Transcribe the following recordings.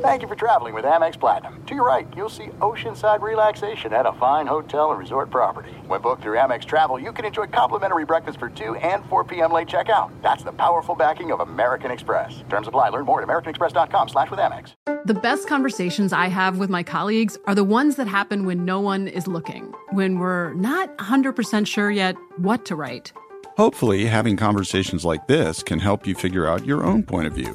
Thank you for traveling with Amex Platinum. To your right, you'll see oceanside relaxation at a fine hotel and resort property. When booked through Amex Travel, you can enjoy complimentary breakfast for 2 and 4 p.m. late checkout. That's the powerful backing of American Express. Terms apply. Learn more at americanexpress.com/withAmex. The best conversations I have with my colleagues are the ones that happen when no one is looking, when we're not 100% sure yet what to write. Hopefully, having conversations like this can help you figure out your own point of view.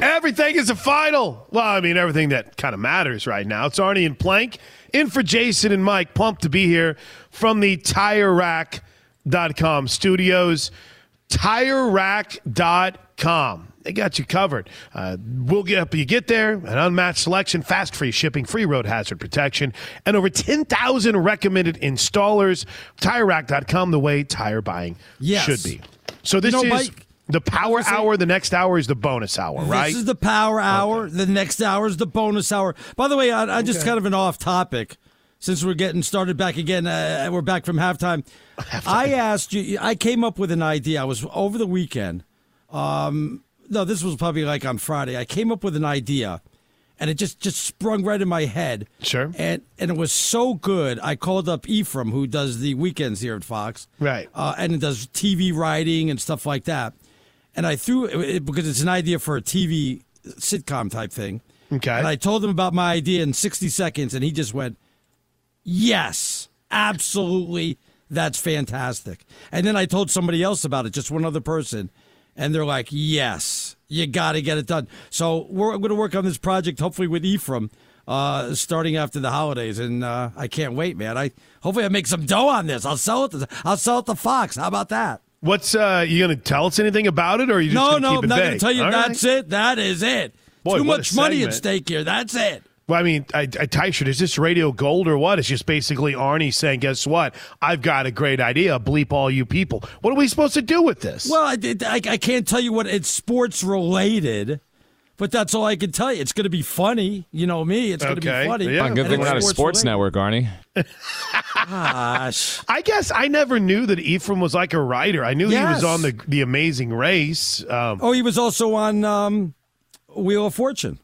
Everything is a final. Well, I mean, everything that kind of matters right now. It's Arnie and Plank in for Jason and Mike. Pumped to be here from the TireRack.com studios. TireRack.com. They got you covered. We'll help you get there. An unmatched selection, fast free shipping, free road hazard protection, and over 10,000 recommended installers. TireRack.com, the way tire buying should be. So this is... The power hour, the next hour is the bonus hour, right? This is the power hour, the next hour is the bonus hour. By the way, I just kind of an off topic, since we're getting started back again, we're back from halftime. I asked you, I came up with an idea. I was over the weekend. No, this was probably like on Friday. I came up with an idea, and it just sprung right in my head. Sure. And it was so good, I called up Ephraim, who does the weekends here at Fox. Right. And does TV writing and stuff like that. And I threw it because it's an idea for a TV sitcom type thing. Okay. And I told him about my idea in 60 seconds, and he just went, yes, absolutely, that's fantastic. And then I told somebody else about it, just one other person, and they're like, yes, you got to get it done. So we're going to work on this project, hopefully with Ephraim, starting after the holidays, and I can't wait, man. Hopefully I make some dough on this. I'll sell it to Fox. How about that? What's you gonna tell us anything about it, or are you just gonna keep it vague? No, I'm not gonna tell you. All that's right. It. That is it. Boy, too much money at stake here. That's it. Well, I mean, I Tyshirt, is this radio gold or what? It's just basically Arnie saying, "Guess what? I've got a great idea. Bleep all you people." What are we supposed to do with this? Well, I can't tell you what it's sports related, but that's all I can tell you. It's gonna be funny. You know me. It's gonna be funny. Yeah. Good thing we're not a sports network, Arnie. Gosh. I guess I never knew that Ephraim was like a writer. I knew he was on the Amazing Race. He was also on Wheel of Fortune.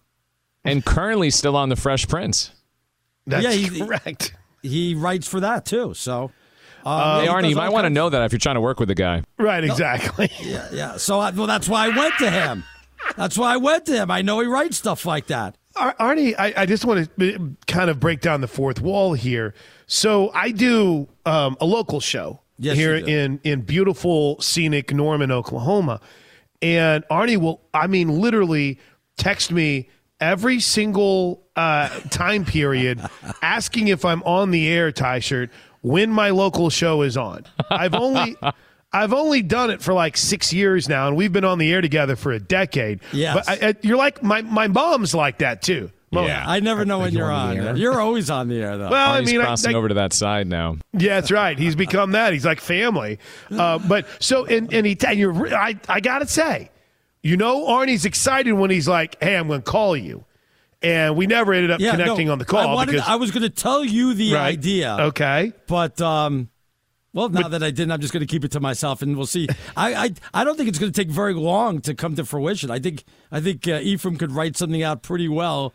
And currently still on The Fresh Prince. That's correct. He writes for that, too. So, hey, Arnie, you might want to know that if you're trying to work with the guy. Right, exactly. Yeah. So, that's why I went to him. I know he writes stuff like that. Arnie, I just want to kind of break down the fourth wall here. So I do a local show here in beautiful, scenic Norman, Oklahoma. And Arnie will, literally text me every single time period asking if I'm on the air, Tyshirt, when my local show is on. I've only... I've only done it for like 6 years now, and we've been on the air together for a decade. Yes. But you're like, my mom's like that too. Mom. Yeah, I never know when you're on. You're always on the air, though. Well, Arnie's crossing over to that side now. Yeah, that's right. He's become that. He's like family. But so, I gotta say, you know, Arnie's excited when he's like, "Hey, I'm going to call you," and we never ended up connecting on the call. I was going to tell you the idea, okay? But well, now that I didn't, I'm just going to keep it to myself, and we'll see. I don't think it's going to take very long to come to fruition. I think Ephraim could write something out pretty well,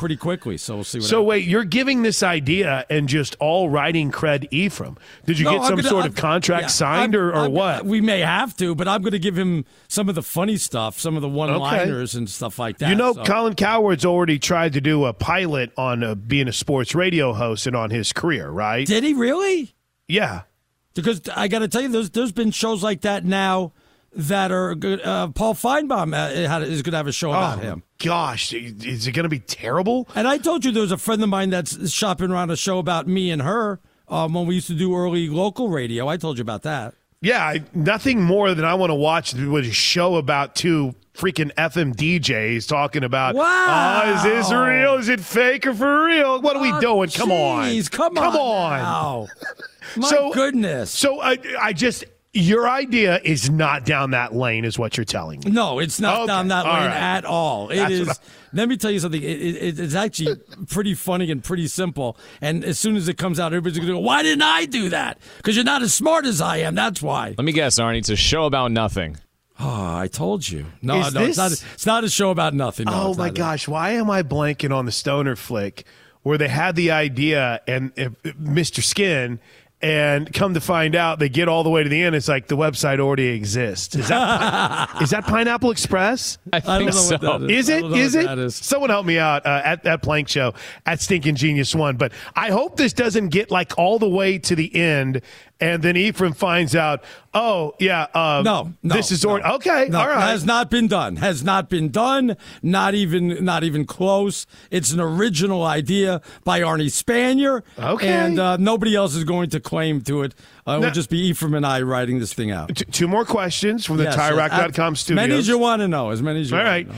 pretty quickly. So we'll see what happens. Wait, you're giving this idea and just all writing cred Ephraim. Did you get some sort of contract signed or what? We may have to, but I'm going to give him some of the funny stuff, some of the one-liners and stuff like that. You know, Colin Cowherd's already tried to do a pilot on being a sports radio host and on his career, right? Did he really? Yeah. Because I got to tell you, there's been shows like that now that are good. Paul Feinbaum is going to have a show about him. Gosh, is it going to be terrible? And I told you there was a friend of mine that's shopping around a show about me and her when we used to do early local radio. I told you about that. Yeah, nothing more than I want to watch was a show about two freaking FM DJs talking about, is this real? Is it fake or for real? What are we doing? Come on. My goodness. So I just, your idea is not down that lane is what you're telling me. No, it's not down that lane at all. Let me tell you something. It's actually pretty funny and pretty simple. And as soon as it comes out, everybody's going to go, why didn't I do that? Because you're not as smart as I am. That's why. Let me guess, Arnie. It's a show about nothing. Oh, I told you. It's not a show about nothing. No, oh, my gosh. Why am I blanking on the Stoner flick where they had the idea and Mr. Skin and come to find out they get all the way to the end. It's like the website already exists. Is that Pineapple Express? I don't know what that is. Is it? Someone help me out at Plank Show at Stinking Genius One. But I hope this doesn't get like all the way to the end. And then Ephraim finds out, all right. Has not been done. Not even close. It's an original idea by Arnie Spanier. Okay. And nobody else is going to claim to it. It will just be Ephraim and I writing this thing out. Two more questions from the TireRack.com studios. As many as you want to know. All right.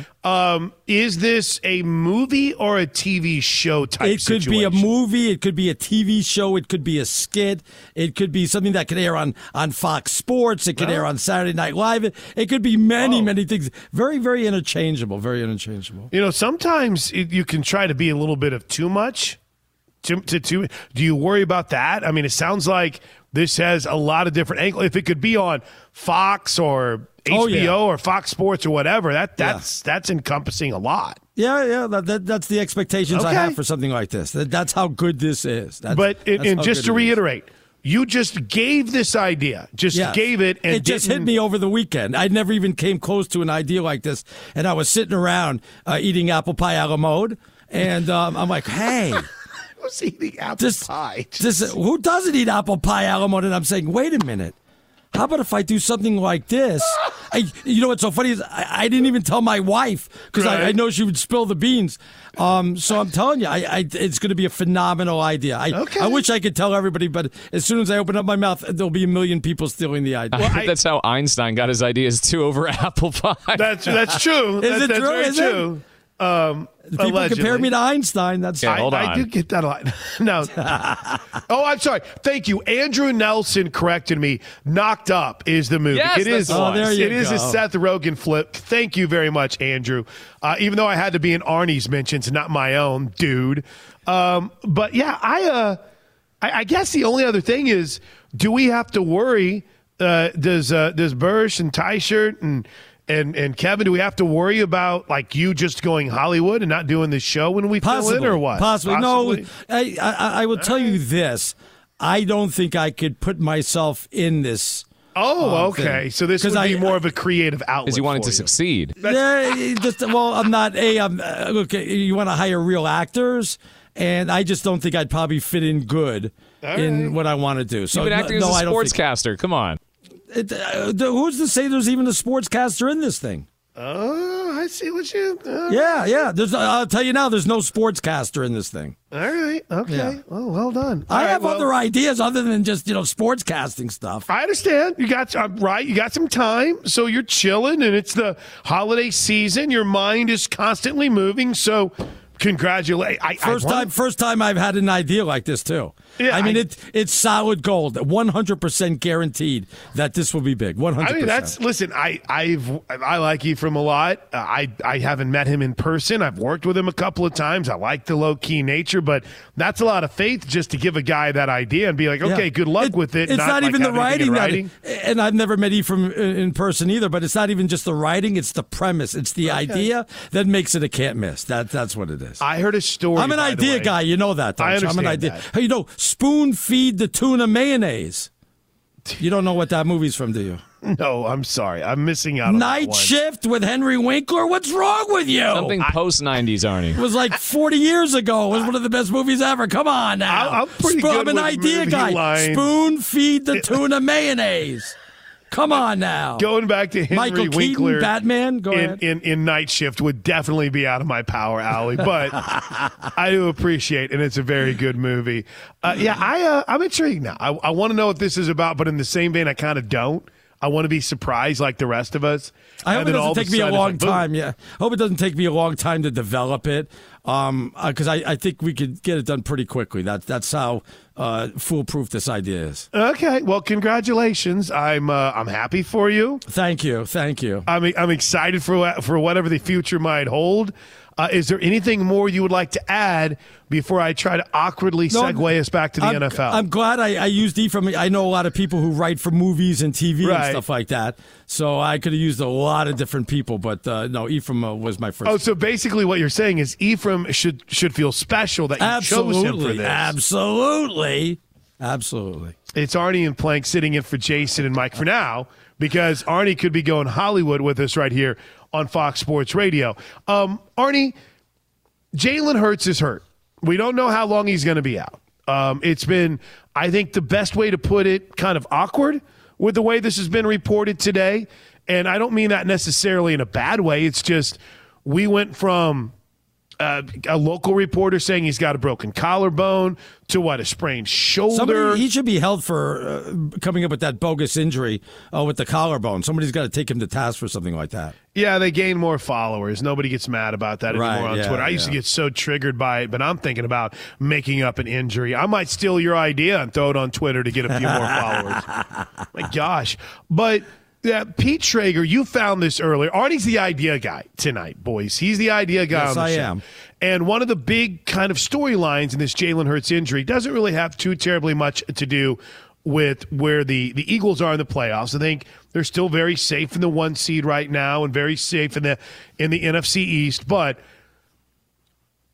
Is this a movie or a TV show type situation? It could be a movie. It could be a TV show. It could be a skit. It could be something that could air on Fox Sports. It could air on Saturday Night Live. It could be many things. Very, very interchangeable. Very interchangeable. You know, sometimes you can try to be a little bit of too much. Do you worry about that? I mean, it sounds like this has a lot of different angles. If it could be on Fox or HBO or Fox Sports or whatever, that's encompassing a lot. Yeah, that's the expectations I have for something like this. That's how good this is. But just to reiterate. You just gave this idea, and it just hit me over the weekend. I never even came close to an idea like this, and I was sitting around eating apple pie a la mode, and I'm like, hey. I was eating apple pie. Who doesn't eat apple pie a la mode? And I'm saying, wait a minute. How about if I do something like this? You know what's so funny is I didn't even tell my wife because I know she would spill the beans. So I'm telling you, it's going to be a phenomenal idea. I wish I could tell everybody, but as soon as I open up my mouth, there'll be a million people stealing the idea. Well, that's how Einstein got his ideas too over apple pie. That's true. Is it true? People allegedly compare me to Einstein. Hold on. I do get that a lot. No. Oh, I'm sorry. Thank you. Andrew Nelson corrected me. Knocked Up is the movie. Yes, it is a Seth Rogen flip. Thank you very much, Andrew. Even though I had to be in Arnie's mentions, not my own, dude. But yeah, I guess the only other thing is, do we have to worry? Does Bursch and Tyshirt and Kevin, do we have to worry about like you just going Hollywood and not doing this show when we fill in or what? Possibly. No, I will tell you this. I don't think I could put myself in this. Oh, okay. Thing. So this would be more of a creative outlet because you wanted to succeed. Look, you want to hire real actors, and I just don't think I'd probably fit in good in what I want to do. So you've been acting as a sportscaster. Come on. Who's to say there's even a sportscaster in this thing? Oh, I I see what you... Yeah. I'll tell you now, there's no sportscaster in this thing. All right. Okay. Yeah. Well done. I have other ideas other than just, sportscasting stuff. I understand. You got some time, so you're chilling, and it's the holiday season. Your mind is constantly moving, so... Congratulations. First time I've had an idea like this, too. Yeah, it's solid gold. 100% guaranteed that this will be big. 100%. I like Ephraim a lot. I haven't met him in person. I've worked with him a couple of times. I like the low-key nature, but that's a lot of faith just to give a guy that idea and be like, okay, good luck with it. It's not even the writing. And I've never met Ephraim in person either, but it's not even just the writing. It's the premise. It's the idea that makes it a can't miss. That's what it is. I heard a story. I'm an idea guy. You know that. I understand. I'm an idea. Hey, spoon feed the tuna mayonnaise. You don't know what that movie's from, do you? No, I'm sorry. I'm missing out on Night that Shift with Henry Winkler? What's wrong with you? Something post-90s, Arnie. It was like 40 years ago. It was one of the best movies ever. Come on now. I'm pretty good with idea guy. Lines. Spoon feed the tuna mayonnaise. Come on now. Going back to Henry Michael Winkler. Michael Keaton, Batman, go ahead. In Night Shift would definitely be out of my power alley, but I do appreciate, and it's a very good movie. I'm intrigued now. I want to know what this is about, but in the same vein, I kind of don't. I want to be surprised like the rest of us. I hope it doesn't take me a long time. Yeah, I hope it doesn't take me a long time to develop it, because I think we could get it done pretty quickly. That's how foolproof this idea is. Okay, well, congratulations. I'm happy for you. Thank you. I'm excited for whatever the future might hold. Is there anything more you would like to add before I try to awkwardly segue us back to the NFL? I'm glad I used Ephraim. I know a lot of people who write for movies and TV and stuff like that, so I could have used a lot of different people, but no, Ephraim was my first. Oh, so basically what you're saying is Ephraim should feel special that you chose him for this. Absolutely. It's Arnie and Plank sitting in for Jason and Mike for now, because Arnie could be going Hollywood with us right here on Fox Sports Radio. Arnie, Jalen Hurts is hurt. We don't know how long he's going to be out. It's been, I think the best way to put it, kind of awkward with the way this has been reported today. And I don't mean that necessarily in a bad way. It's just we went from a local reporter saying he's got a broken collarbone to a sprained shoulder. He should be held for coming up with that bogus injury with the collarbone. Somebody's got to take him to task for something like that. Yeah, they gain more followers. Nobody gets mad about that anymore on Twitter. I used to get so triggered by it, but I'm thinking about making up an injury. I might steal your idea and throw it on Twitter to get a few more followers. My gosh. But... Yeah, Pete Traeger, you found this earlier. Arnie's the idea guy tonight, boys. He's the idea guy on the show. Yes, I am. And one of the big kind of storylines in this Jalen Hurts injury doesn't really have too terribly much to do with where the Eagles are in the playoffs. I think they're still very safe in the 1 seed right now and very safe in the NFC East. But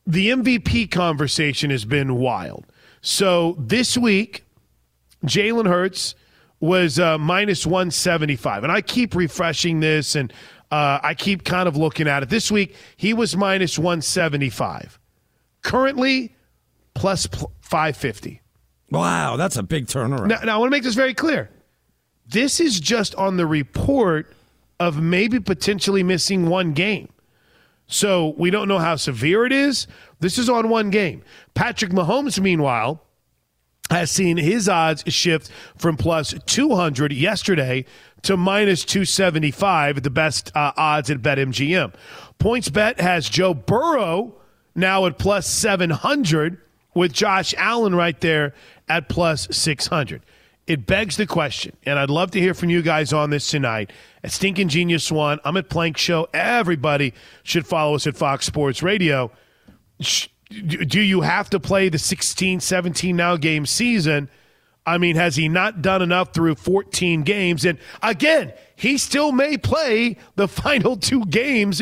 the MVP conversation has been wild. So this week, Jalen Hurts was minus 175. And I keep refreshing this, and I keep kind of looking at it. This week, he was minus 175. Currently, plus 550. Wow, that's a big turnaround. Now, I want to make this very clear. This is just on the report of maybe potentially missing one game. So we don't know how severe it is. This is on one game. Patrick Mahomes, meanwhile, has seen his odds shift from plus 200 yesterday to minus 275, the best odds at BetMGM. PointsBet has Joe Burrow now at plus 700 with Josh Allen right there at plus 600. It begs the question, and I'd love to hear from you guys on this tonight. At Stinkin' Genius One, I'm at Plank Show. Everybody should follow us at Fox Sports Radio. Do you have to play the 16-17 now game season? I mean, has he not done enough through 14 games? And again, he still may play the final 2 games,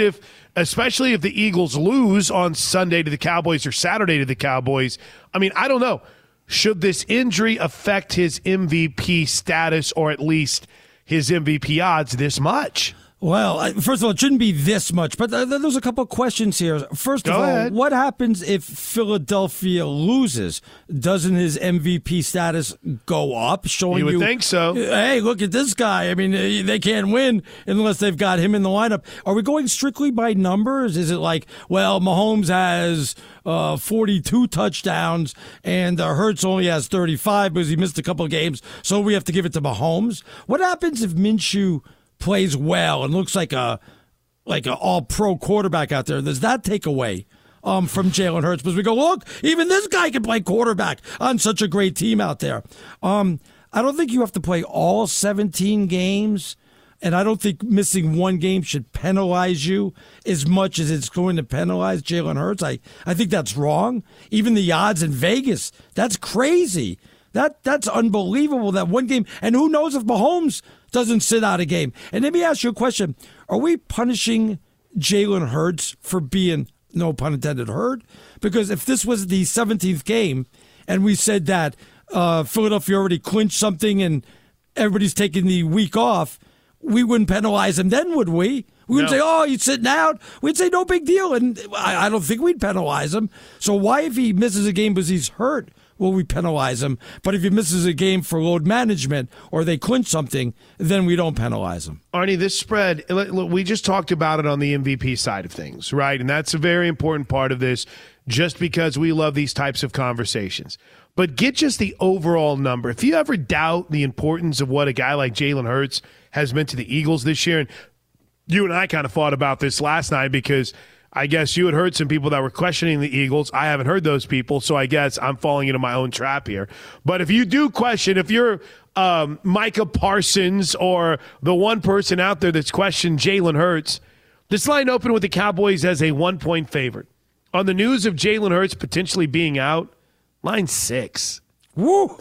especially if the Eagles lose on Sunday to the Cowboys or Saturday to the Cowboys. I mean, I don't know. Should this injury affect his MVP status or at least his MVP odds this much? Well, first of all, it shouldn't be this much, but there's a couple of questions here. First of all, what happens if Philadelphia loses? Doesn't his MVP status go up? Showing you would think so. Hey, look at this guy. I mean, they can't win unless they've got him in the lineup. Are we going strictly by numbers? Is it like, well, Mahomes has 42 touchdowns and Hurts only has 35 because he missed a couple of games, so we have to give it to Mahomes? What happens if Minshew plays well and looks like an all-pro quarterback out there? Does that take away from Jalen Hurts? Because we go, look, even this guy can play quarterback on such a great team out there. I don't think you have to play all 17 games, and I don't think missing one game should penalize you as much as it's going to penalize Jalen Hurts. I think that's wrong. Even the odds in Vegas, that's crazy. That's unbelievable, that one game. And who knows if Mahomes doesn't sit out a game. And let me ask you a question. Are we punishing Jalen Hurts for being, no pun intended, hurt? Because if this was the 17th game and we said that Philadelphia already clinched something and everybody's taking the week off, we wouldn't penalize him then, would we? We wouldn't say, oh, he's sitting out. We'd say, no big deal. And I don't think we'd penalize him. So why, if he misses a game because he's hurt, will we penalize him? But if he misses a game for load management or they clinch something, then we don't penalize him. Arnie, this spread, look, we just talked about it on the MVP side of things, right? And that's a very important part of this, just because we love these types of conversations. But get just the overall number. If you ever doubt the importance of what a guy like Jalen Hurts has meant to the Eagles this year, and you and I kind of fought about this last night because – I guess you had heard some people that were questioning the Eagles. I haven't heard those people, so I guess I'm falling into my own trap here. But if you do question, if you're Micah Parsons or the one person out there that's questioned Jalen Hurts, this line opened with the Cowboys as a 1-point favorite. On the news of Jalen Hurts potentially being out, line 6. Woo!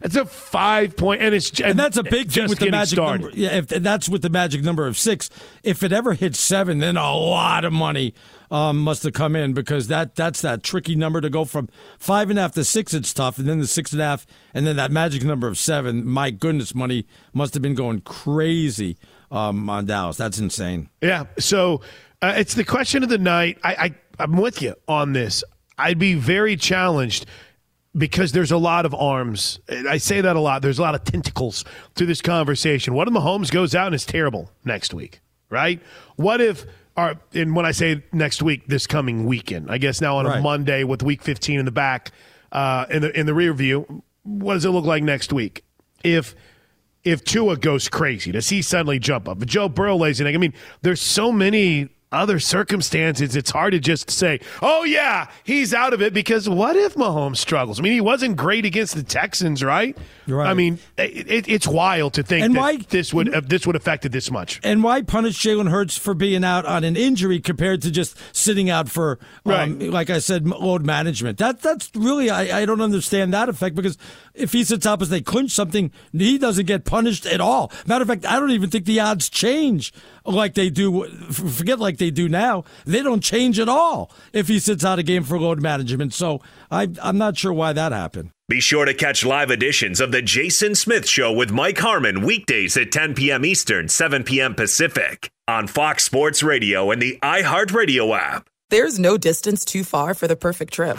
That's a 5-point, and that's a big thing with the magic number. Yeah, if that's with the magic number of 6. If it ever hits 7, then a lot of money must have come in, because that's that tricky number to go from 5.5 to 6. It's tough, and then the 6.5, and then that magic number of 7. My goodness, money must have been going crazy on Dallas. That's insane. Yeah. So it's the question of the night. I'm with you on this. I'd be very challenged, because there's a lot of arms. I say that a lot. There's a lot of tentacles to this conversation. What if Mahomes goes out and is terrible next week, right? What if, and when I say next week, this coming weekend, I guess now on a Monday with week 15 in the back, in the rear view, what does it look like next week? If Tua goes crazy, does he suddenly jump up? If Joe Burrow lays an egg, I mean, there's so many other circumstances, it's hard to just say, oh, yeah, he's out of it, because what if Mahomes struggles? I mean, he wasn't great against the Texans, right? Right. I mean, it's wild to think this would affect it this much. And why punish Jalen Hurts for being out on an injury compared to just sitting out for, like I said, load management? That's really, I don't understand that effect, because if he sits out as they clinch something, he doesn't get punished at all. Matter of fact, I don't even think the odds change like they do. Forget like they do now. They don't change at all if he sits out a game for load management. So I'm not sure why that happened. Be sure to catch live editions of The Jason Smith Show with Mike Harmon weekdays at 10 p.m. Eastern, 7 p.m. Pacific on Fox Sports Radio and the iHeartRadio app. There's no distance too far for the perfect trip.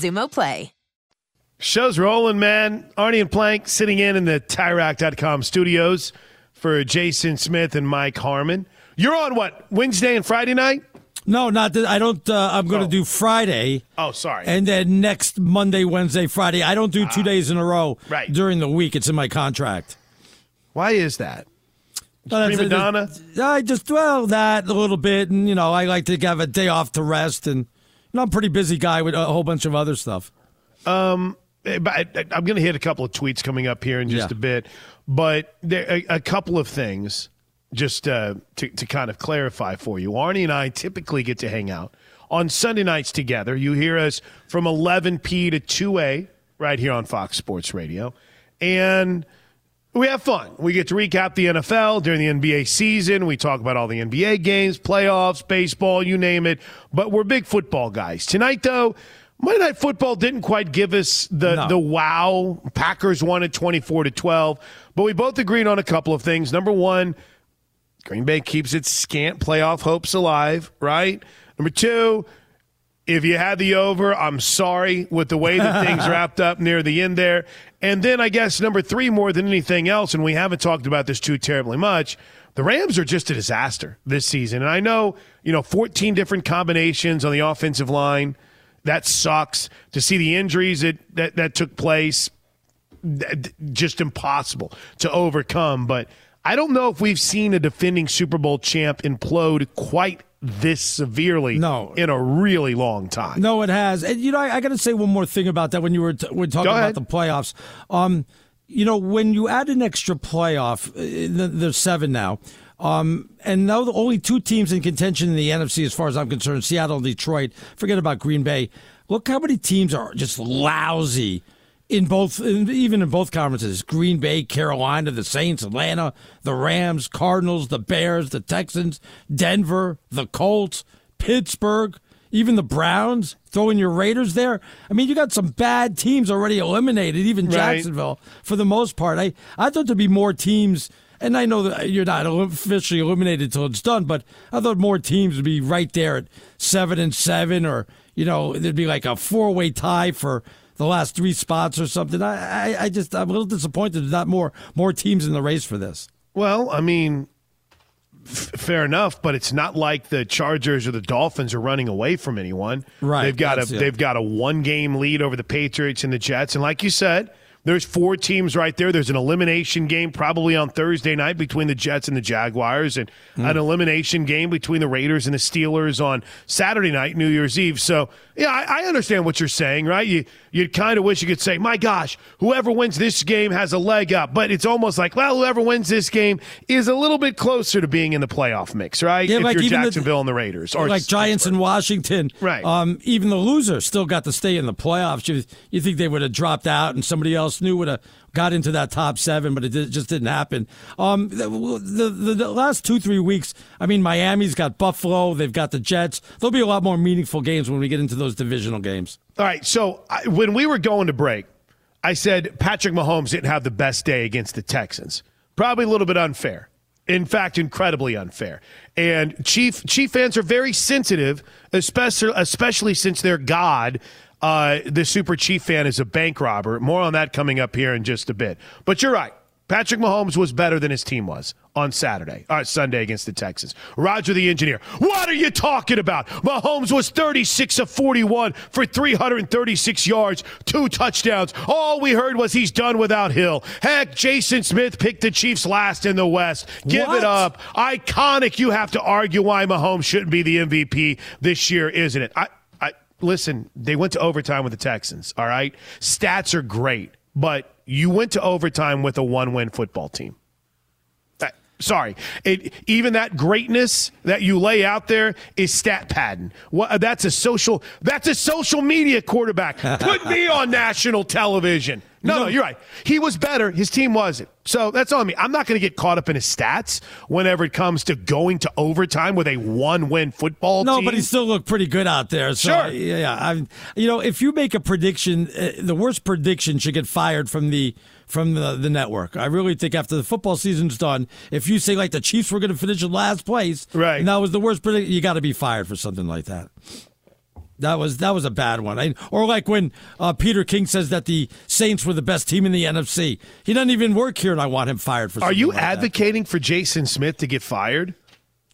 Xumo Play. Show's rolling, man. Arnie and Plank sitting in the TireRack.com studios for Jason Smith and Mike Harmon. You're on what, Wednesday and Friday night? No, not that. I don't. I'm going to do Friday. Oh, sorry. And then next Monday, Wednesday, Friday. I don't do 2 days in a row during the week. It's in my contract. Why is that? Prima donna? I just dwell that a little bit, and you know, I like to have a day off to rest and. No, I'm a pretty busy guy with a whole bunch of other stuff. I'm going to hit a couple of tweets coming up here in just a bit. But there a couple of things just to kind of clarify for you. Arnie and I typically get to hang out on Sunday nights together. You hear us from 11p to 2a right here on Fox Sports Radio. And we have fun. We get to recap the NFL during the NBA season. We talk about all the NBA games, playoffs, baseball, you name it. But we're big football guys. Tonight, though, Monday Night Football didn't quite give us the wow. Packers won at 24-12. But we both agreed on a couple of things. Number one, Green Bay keeps its scant playoff hopes alive, right? Number two, if you had the over, I'm sorry with the way that things wrapped up near the end there. And then I guess number three, more than anything else, and we haven't talked about this too terribly much, the Rams are just a disaster this season. And I know, 14 different combinations on the offensive line. That sucks. To see the injuries that took place, just impossible to overcome. But I don't know if we've seen a defending Super Bowl champ implode quite this severely in a really long time. No, it has. And, I got to say one more thing about that when you were talking about the playoffs. When you add an extra playoff, there's seven now, and now the only two teams in contention in the NFC as far as I'm concerned, Seattle and Detroit, forget about Green Bay. Look how many teams are just lousy in both conferences. Green Bay, Carolina, the Saints, Atlanta, the Rams, Cardinals, the Bears, the Texans, Denver, the Colts, Pittsburgh, even the Browns. Throw in your Raiders there. I mean, you got some bad teams already eliminated, even Jacksonville, for the most part. I thought there'd be more teams, and I know that you're not officially eliminated until it's done, but I thought more teams would be right there at 7-7, or, there'd be like a four-way tie for the last three spots or something. I'm a little disappointed there's not more teams in the race for this. Well, I mean, fair enough, but it's not like the Chargers or the Dolphins are running away from anyone. Right, they've got a one-game lead over the Patriots and the Jets, and like you said, there's four teams right there. There's an elimination game probably on Thursday night between the Jets and the Jaguars, and an elimination game between the Raiders and the Steelers on Saturday night, New Year's Eve. So, yeah, I understand what you're saying, right? You'd kind of wish you could say, my gosh, whoever wins this game has a leg up. But it's almost like, well, whoever wins this game is a little bit closer to being in the playoff mix, right? Yeah, if like you're Jacksonville and the Raiders. Or like Giants and Washington. Right. Even the loser still got to stay in the playoffs. You think they would have dropped out and somebody else knew would have got into that top seven, but just didn't happen. The last 2-3 weeks, I mean, Miami's got Buffalo, they've got the Jets. There'll be a lot more meaningful games when we get into those divisional games. All right, so when we were going to break, I said Patrick Mahomes didn't have the best day against the Texans. Probably a little bit unfair. In fact, incredibly unfair. And Chief fans are very sensitive, especially since their god, the super Chief fan, is a bank robber. More on that coming up here in just a bit. But you're right. Patrick Mahomes was better than his team was on Sunday against the Texans. Roger the engineer, what are you talking about? Mahomes was 36 of 41 for 336 yards, 2 touchdowns. All we heard was he's done without Hill. Heck, Jason Smith picked the Chiefs last in the West. Give it up. Iconic. You have to argue why Mahomes shouldn't be the MVP this year, isn't it? Listen, they went to overtime with the Texans, all right? Stats are great, but you went to overtime with a one-win football team. Even that greatness that you lay out there is stat padding. That's a social media quarterback. Put me on national television. No, you're right. He was better. His team wasn't. So that's on me. I'm not going to get caught up in his stats whenever it comes to going to overtime with a one-win football team. No, but he still looked pretty good out there. So, sure. Yeah. If you make a prediction, the worst prediction should get fired from the network. I really think after the football season's done, if you say like the Chiefs were going to finish in last place, right, and that was the worst prediction, you got to be fired for something like that. That was a bad one. Or like when Peter King says that the Saints were the best team in the NFC. He doesn't even work here, and I want him fired for something. Are you like advocating for Jason Smith to get fired?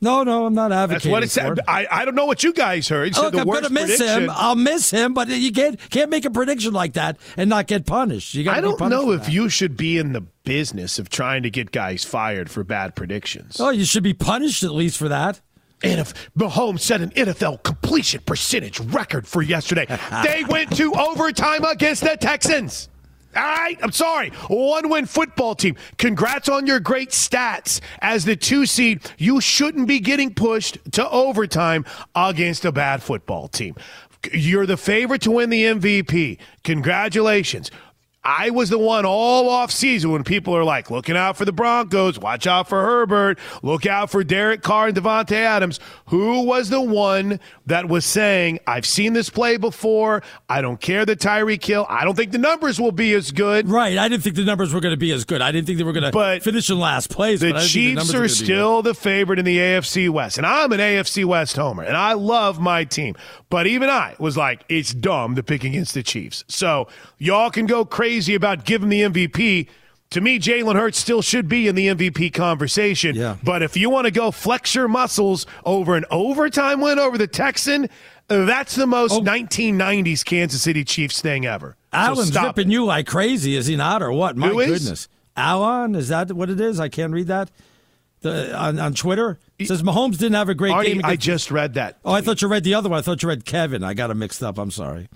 No, I'm not advocating. That's what it said. I don't know what you guys heard. Look, I'm going to miss him. I'll miss him, but you can't make a prediction like that and not get punished. I don't know if you should be in the business of trying to get guys fired for bad predictions. Oh, you should be punished at least for that. And if Mahomes set an NFL completion percentage record for yesterday, they went to overtime against the Texans. All right, I'm sorry. One-win football team. Congrats on your great stats. As the 2 seed, you shouldn't be getting pushed to overtime against a bad football team. You're the favorite to win the MVP. Congratulations. I was the one all offseason when people are like, looking out for the Broncos, watch out for Herbert, look out for Derek Carr and Devontae Adams. Who was the one that was saying, I've seen this play before, I don't care that Tyreek Hill, I don't think the numbers will be as good. Right, I didn't think the numbers were going to be as good. I didn't think they were going to finish in last place. The Chiefs are still the favorite in the AFC West, and I'm an AFC West homer, and I love my team. But even I was like, it's dumb to pick against the Chiefs. So y'all can go crazy about giving the MVP. To me, Jalen Hurts still should be in the MVP conversation. Yeah. But if you want to go flex your muscles over an overtime win over the Texan, that's the most 1990s Kansas City Chiefs thing ever. Allen's ripping you like crazy, is he not, or what? My goodness. Allen, is that what it is? I can't read that. On Twitter, it says Mahomes didn't have a great game. I just read that. Oh, I thought you read the other one. I thought you read Kevin. I got it mixed up. I'm sorry.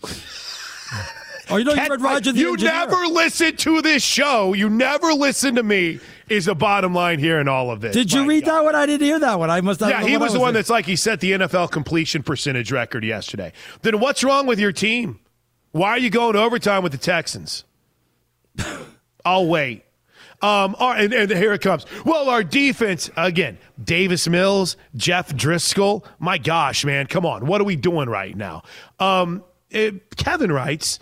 Oh, you read Roger the engineer. Never listen to this show. You never listen to me is the bottom line here in all of this. Did you read that one? I didn't hear that one. I must. Yeah, he was the one that's like he set the NFL completion percentage record yesterday. Then what's wrong with your team? Why are you going to overtime with the Texans? I'll wait. And here it comes. Well, our defense, again, Davis Mills, Jeff Driscoll. My gosh, man, come on. What are we doing right now? Kevin writes,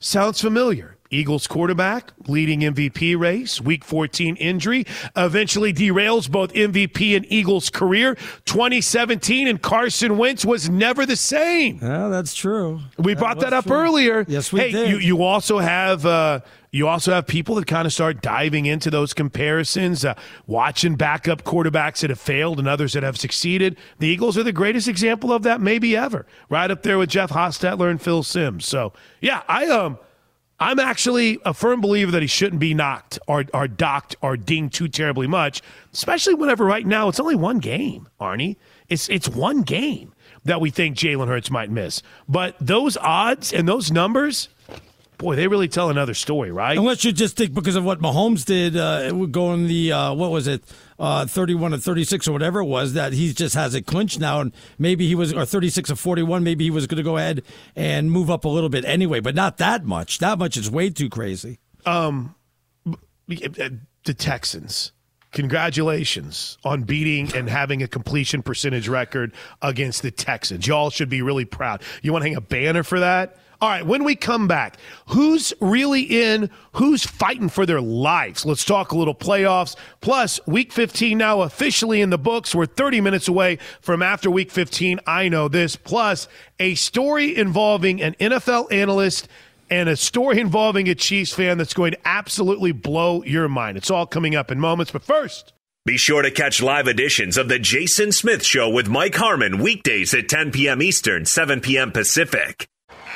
sounds familiar. Eagles quarterback, leading MVP race, week 14 injury, eventually derails both MVP and Eagles career. 2017 and Carson Wentz was never the same. Well, that's true. We brought that up earlier. Yes, we did. You also have... You also have people that kind of start diving into those comparisons, watching backup quarterbacks that have failed and others that have succeeded. The Eagles are the greatest example of that maybe ever, right up there with Jeff Hostetler and Phil Simms. So, yeah, I'm actually a firm believer that he shouldn't be knocked or docked or dinged too terribly much, especially whenever right now it's only one game, Arnie. It's one game that we think Jalen Hurts might miss. But those odds and those numbers – boy, they really tell another story, right? Unless you just think because of what Mahomes did, it would go in the, 31 or 36 or whatever it was, that he just has it clinched now. And maybe he was, or 36 or 41, maybe he was going to go ahead and move up a little bit anyway, but not that much. That much is way too crazy. The Texans, congratulations on beating and having a completion percentage record against the Texans. Y'all should be really proud. You want to hang a banner for that? All right, when we come back, who's really in, who's fighting for their lives? Let's talk a little playoffs. Plus, Week 15 now officially in the books. We're 30 minutes away from after Week 15. I know this. Plus, a story involving an NFL analyst and a story involving a Chiefs fan that's going to absolutely blow your mind. It's all coming up in moments, but first... Be sure to catch live editions of The Jason Smith Show with Mike Harmon weekdays at 10 p.m. Eastern, 7 p.m. Pacific.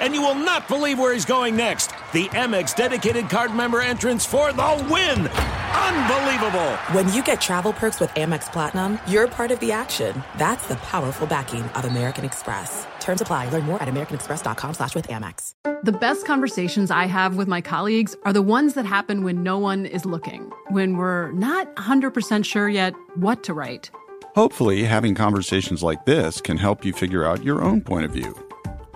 And you will not believe where he's going next. The Amex dedicated card member entrance for the win. Unbelievable. When you get travel perks with Amex Platinum, you're part of the action. That's the powerful backing of American Express. Terms apply. Learn more at americanexpress.com/withAmex. The best conversations I have with my colleagues are the ones that happen when no one is looking, when we're not 100% sure yet what to write. Hopefully, having conversations like this can help you figure out your own point of view.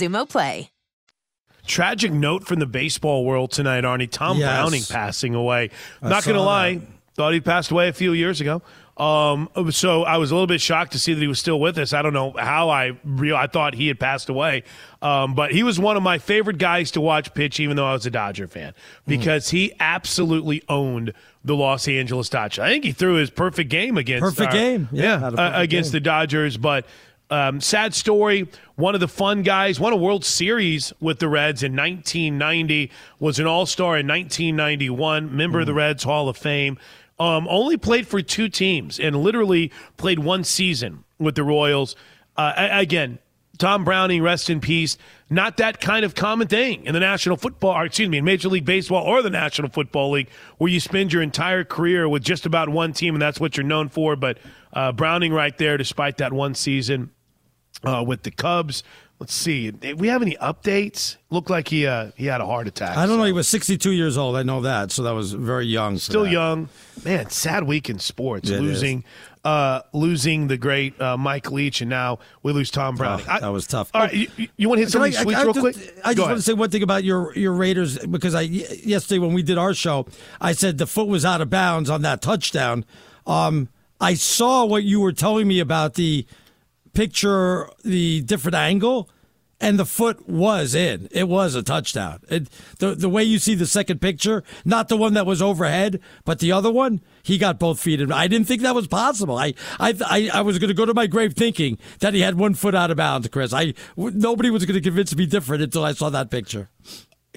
Xumo Play. Tragic note from the baseball world tonight, Arnie. Tom Browning passing away. Not going to lie, thought he passed away a few years ago. So I was a little bit shocked to see that he was still with us. I don't know how I thought he had passed away. But he was one of my favorite guys to watch pitch, even though I was a Dodger fan, because he absolutely owned the Los Angeles Dodgers. I think he threw his perfect game against against the Dodgers, but sad story. One of the fun guys, won a World Series with the Reds in 1990, was an all-star in 1991, member of the Reds Hall of Fame, only played for two teams and literally played one season with the Royals. Again, Tom Browning, rest in peace. Not that kind of common thing in the in Major League Baseball or the National Football League, where you spend your entire career with just about one team and that's what you're known for. But Browning right there, despite that one season with the Cubs. Let's see. Do we have any updates? Looked like he had a heart attack. I don't know. He was 62 years old. I know that. So that was very young. Still young. Man, sad week in sports. Yeah, losing the great Mike Leach, and now we lose Tom Browning. That was tough. All right, you want to hit something sweet real quick? I just want to say one thing about your Raiders, because yesterday when we did our show, I said the foot was out of bounds on that touchdown. I saw what you were telling me about the picture, the different angle, and the foot was in. It was a touchdown. The way you see the second picture, not the one that was overhead, but the other one, he got both feet in. I didn't think that was possible. I was going to go to my grave thinking that he had one foot out of bounds, Chris. Nobody was going to convince me different until I saw that picture.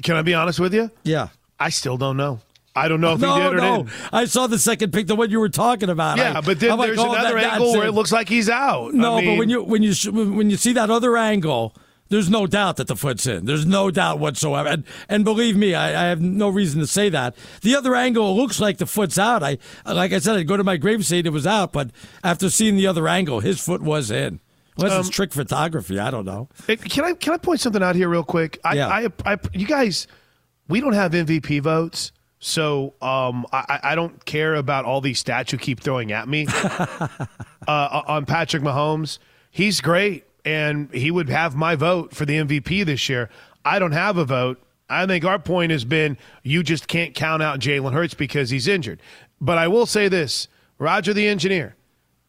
Can I be honest with you? Yeah. I still don't know. I don't know if he did or didn't. I saw the second pick, the one you were talking about. Yeah, but then there's another angle where it looks like he's out. No, but when you see that other angle... There's no doubt that the foot's in. There's no doubt whatsoever. And believe me, I have no reason to say that. The other angle looks like the foot's out. Like I said, I'd go to my grave saying it was out, but after seeing the other angle, his foot was in. Unless it's trick photography. I don't know. Can I point something out here real quick? You guys, we don't have MVP votes. So I don't care about all these stats you keep throwing at me on Patrick Mahomes. He's great. And he would have my vote for the MVP this year. I don't have a vote. I think our point has been you just can't count out Jalen Hurts because he's injured. But I will say this, Roger the engineer,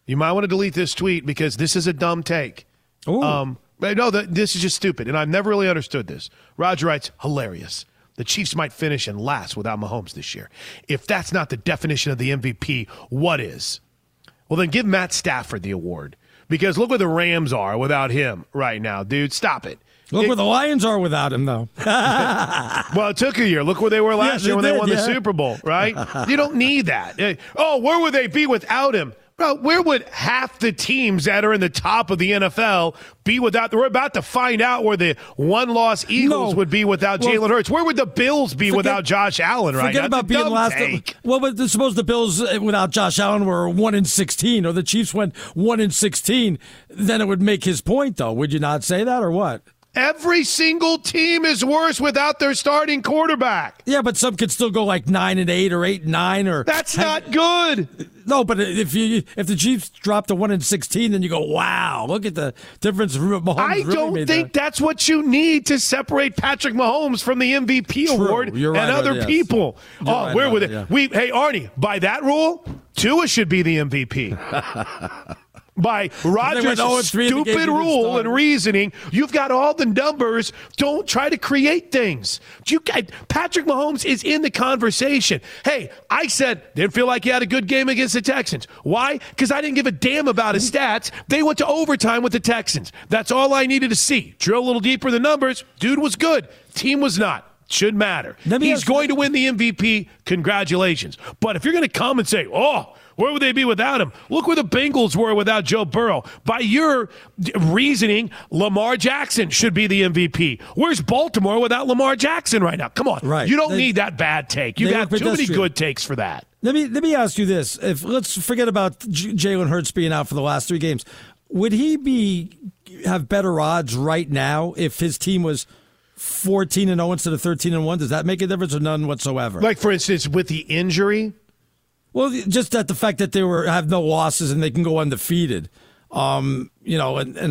you might want to delete this tweet because this is a dumb take. But no, this is just stupid, and I've never really understood this. Roger writes, hilarious. The Chiefs might finish in last without Mahomes this year. If that's not the definition of the MVP, what is? Well, then give Matt Stafford the award, because look where the Rams are without him right now, dude. Stop it. Look where the Lions are without him, though. Well, it took a year. Look where they were last year when they won the Super Bowl, right? You don't need that. Oh, where would they be without him? Bro, where would half the teams that are in the top of the NFL be without? We're about to find out where the one-loss Eagles would be without Jalen Hurts. Where would the Bills be without Josh Allen right now? Forget about being last. Well, but suppose the Bills without Josh Allen were 1-16, or the Chiefs went 1-16. Then it would make his point, though. Would you not say that, or what? Every single team is worse without their starting quarterback. Yeah, but some could still go like 9-8 or 8-9 or. That's not good. No, but if the Chiefs drop to 1-16, then you go, wow, look at the difference. Mahomes I don't think that's what you need to separate Patrick Mahomes from the MVP award and other people. Hey, Arnie, by that rule, Tua should be the MVP. By Rodgers' stupid rule and reasoning, you've got all the numbers. Don't try to create things. Patrick Mahomes is in the conversation. Hey, I said, didn't feel like he had a good game against the Texans. Why? Because I didn't give a damn about his stats. They went to overtime with the Texans. That's all I needed to see. Drill a little deeper the numbers. Dude was good. Team was not. Should matter. He's going to win the MVP. Congratulations. But if you're going to come and say, oh, where would they be without him? Look where the Bengals were without Joe Burrow. By your reasoning, Lamar Jackson should be the MVP. Where's Baltimore without Lamar Jackson right now? Come on. Right. You don't need that bad take. You've got too many good takes for that. Let me ask you this. Let's forget about Jalen Hurts being out for the last three games. Would he have better odds right now if his team was 14-0 instead of 13-1? Does that make a difference or none whatsoever? Like, for instance, with the injury? Well, just that the fact that they have no losses and they can go undefeated, and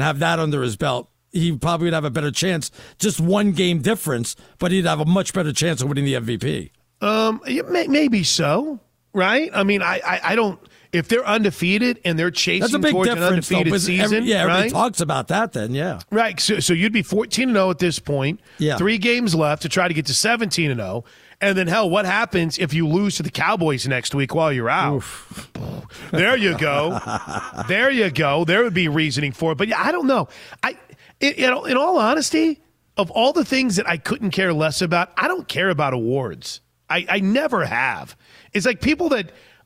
have that under his belt, he probably would have a better chance. Just one game difference, but he'd have a much better chance of winning the MVP. Maybe so, right? I mean, I don't. If they're undefeated and they're chasing towards an undefeated season, everybody talks about that then, yeah. Right, so you'd be 14-0 at this point, 3 games left to try to get to 17-0, and then, hell, what happens if you lose to the Cowboys next week while you're out? Oof. There you go. There you go. There would be reasoning for it, but I don't know. In all honesty, of all the things that I couldn't care less about, I don't care about awards. I never have. It's like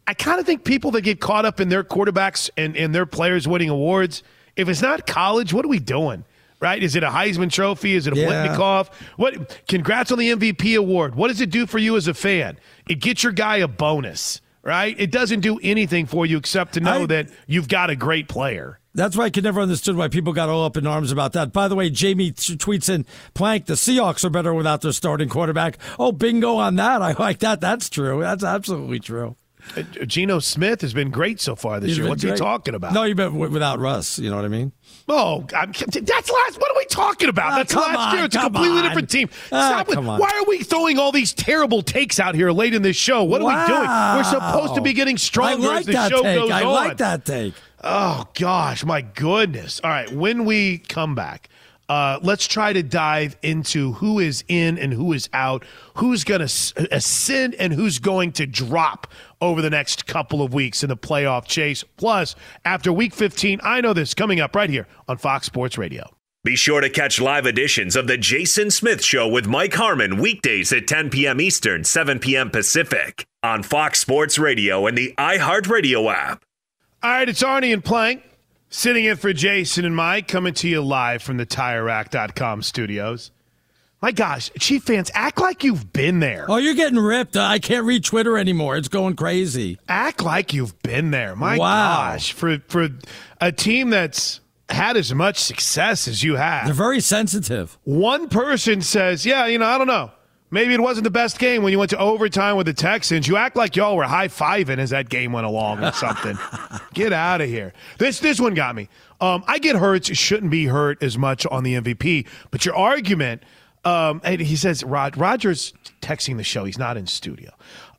I kind of think people that get caught up in their quarterbacks and their players winning awards, if it's not college, what are we doing, right? Is it a Heisman Trophy? Is it a Blitnikoff? What? Congrats on the MVP award. What does it do for you as a fan? It gets your guy a bonus, right? It doesn't do anything for you except to know that you've got a great player. That's why I could never understood why people got all up in arms about that. By the way, Jamie tweets in, Plank, the Seahawks are better without their starting quarterback. Oh, bingo on that. I like that. That's true. That's absolutely true. Geno Smith has been great so far this year. What's he talking about? No, you've been without Russ. You know what I mean? Oh, that's last. What are we talking about? That's last year. It's a completely different team. Why are we throwing all these terrible takes out here late in this show? What are we doing? We're supposed to be getting stronger as the show goes on. I like that take. Oh, gosh. My goodness. All right. When we come back, let's try to dive into who is in and who is out, who's going to ascend and who's going to drop over the next couple of weeks in the playoff chase. Plus, after Week 15, I know this, coming up right here on Fox Sports Radio. Be sure to catch live editions of The Jason Smith Show with Mike Harmon weekdays at 10 p.m. Eastern, 7 p.m. Pacific on Fox Sports Radio and the iHeartRadio app. All right, it's Arnie and Plank. Sitting in for Jason and Mike, coming to you live from the TireRack.com studios. My gosh, Chief fans, act like you've been there. Oh, you're getting ripped. I can't read Twitter anymore. It's going crazy. Act like you've been there. My gosh, for a team that's had as much success as you have. They're very sensitive. One person says, I don't know. Maybe it wasn't the best game when you went to overtime with the Texans. You act like y'all were high-fiving as that game went along or something. Get out of here. This one got me. I get Hurts shouldn't be hurt as much on the MVP, but your argument, and he says, Roger's texting the show. He's not in studio.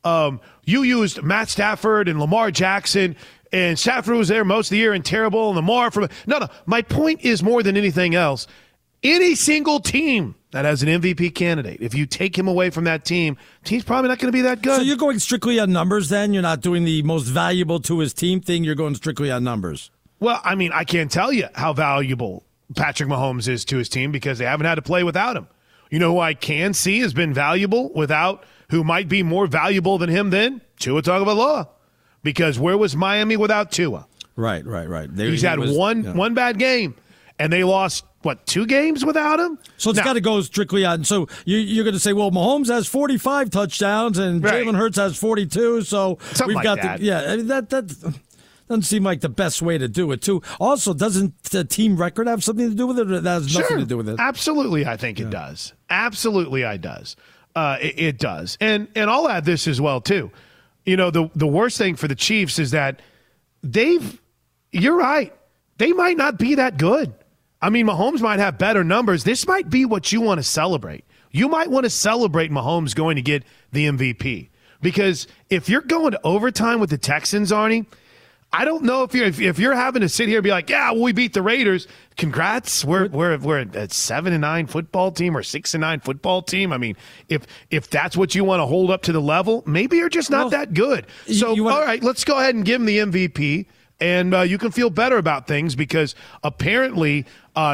You used Matt Stafford and Lamar Jackson, and Stafford was there most of the year and terrible, and Lamar. No, my point is more than anything else – Any single team that has an MVP candidate, if you take him away from that team, team's probably not going to be that good. So you're going strictly on numbers then? You're not doing the most valuable to his team thing? You're going strictly on numbers? Well, I mean, I can't tell you how valuable Patrick Mahomes is to his team because they haven't had to play without him. You know who I can see has been valuable without, who might be more valuable than him then? Tua Tagovailoa. Because where was Miami without Tua? Right. He's had one bad game, and they lost, what, 2 games without him? So it's got to go strictly on. So you're going to say, well, Mahomes has 45 touchdowns, and Jalen Hurts has 42, so something we've got like that. That doesn't seem like the best way to do it, too. Also, doesn't the team record have something to do with it, or that has nothing to do with it? Absolutely, I think it does. Absolutely, it does. It does. And I'll add this as well, too. You know, the worst thing for the Chiefs is that you're right, they might not be that good. I mean, Mahomes might have better numbers. This might be what you want to celebrate. You might want to celebrate Mahomes going to get the MVP. Because if you're going to overtime with the Texans, Arnie, I don't know if you're having to sit here and be like, yeah, well, we beat the Raiders. Congrats, we're a 7-9 football team or 6-9 football team. I mean, if that's what you want to hold up to the level, maybe you're just not that good. So all right, let's go ahead and give him the MVP, and you can feel better about things because apparently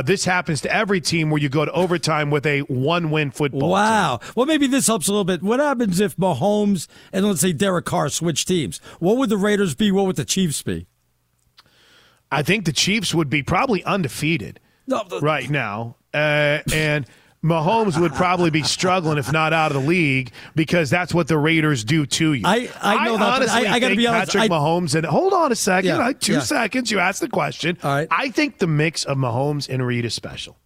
this happens to every team where you go to overtime with a one-win football team. Well, maybe this helps a little bit. What happens if Mahomes and, let's say, Derek Carr switch teams? What would the Raiders be? What would the Chiefs be? I think the Chiefs would be probably undefeated right now. And Mahomes would probably be struggling, if not out of the league, because that's what the Raiders do to you. I honestly think Patrick Mahomes and hold on a second. Yeah, 2 seconds. You asked the question. All right. I think the mix of Mahomes and Reed is special.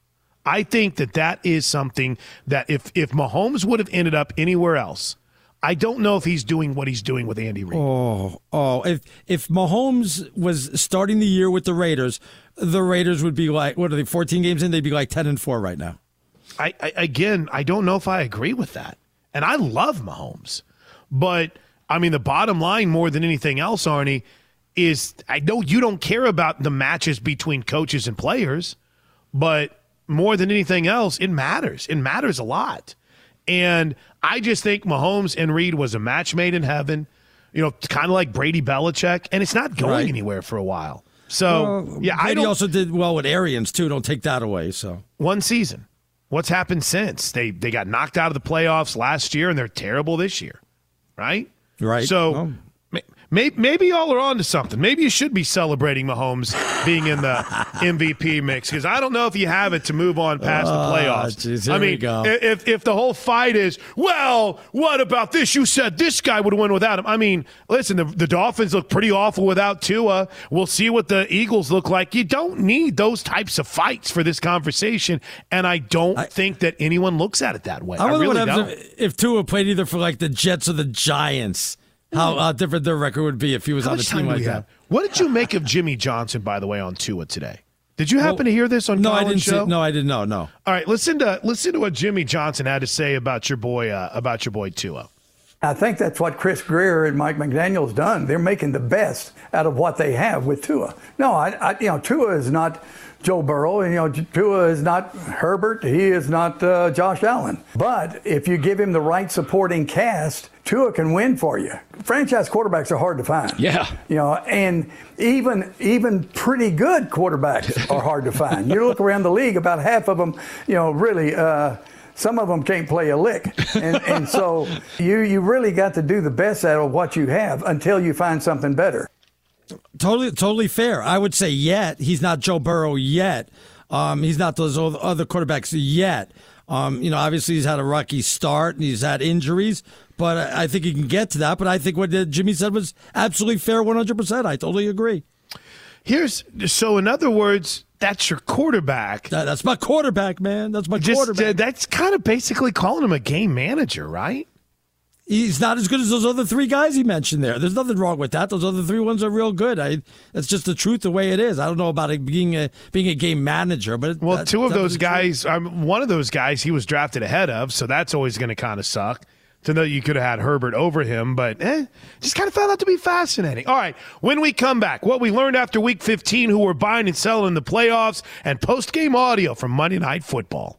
I think that is something that if Mahomes would have ended up anywhere else, I don't know if he's doing what he's doing with Andy Reid. If Mahomes was starting the year with the Raiders would be like, what are they, 14 games in? They'd be like 10-4 right now. I don't know if I agree with that. And I love Mahomes. But, I mean, the bottom line more than anything else, Arnie, is I know you don't care about the matches between coaches and players, but more than anything else, it matters. It matters a lot. And I just think Mahomes and Reed was a match made in heaven, you know, kind of like Brady Belichick, and it's not going anywhere for a while. So, Brady also did well with Arians, too. Don't take that away. So 1 season. What's happened since? They got knocked out of the playoffs last year, and they're terrible this year, right? Right. So maybe y'all are on to something. Maybe you should be celebrating Mahomes being in the MVP mix, because I don't know if you have it to move on past the playoffs. Geez, I mean, if the whole fight is, well, what about this? You said this guy would win without him. I mean, listen, the Dolphins look pretty awful without Tua. We'll see what the Eagles look like. You don't need those types of fights for this conversation, and I don't think that anyone looks at it that way. I really don't. If Tua played either for like the Jets or the Giants, how different their record would be if he was on a team like that. What did you make of Jimmy Johnson, by the way, on Tua today? Did you happen to hear this on Colin's show? No, I didn't know. No. All right, listen to what Jimmy Johnson had to say about your boy Tua. I think that's what Chris Greer and Mike McDaniel's done. They're making the best out of what they have with Tua. No, Tua is not Joe Burrow, and Tua is not Herbert. He is not Josh Allen. But if you give him the right supporting cast, Tua can win for you. Franchise quarterbacks are hard to find. Yeah, and even pretty good quarterbacks are hard to find. You look around the league, about half of them, really. Some of them can't play a lick. And so you really got to do the best out of what you have until you find something better. Totally fair. I would say he's not Joe Burrow yet. He's not those other quarterbacks yet. Obviously he's had a rocky start and he's had injuries, but I think he can get to that. But I think what Jimmy said was absolutely fair, 100%. I totally agree. So in other words, that's your quarterback. That's my quarterback, man. That's my quarterback. That's kind of basically calling him a game manager, right? He's not as good as those other 3 guys he mentioned there. There's nothing wrong with that. Those other 3 ones are real good. That's just the truth, the way it is. I don't know about it being a game manager, but well, 2 of those guys. One of those guys he was drafted ahead of, so that's always going to kind of suck. to know you could have had Herbert over him, but just kind of found out to be fascinating. All right, when we come back, what we learned after Week 15, who were buying and selling in the playoffs, and post-game audio from Monday Night Football.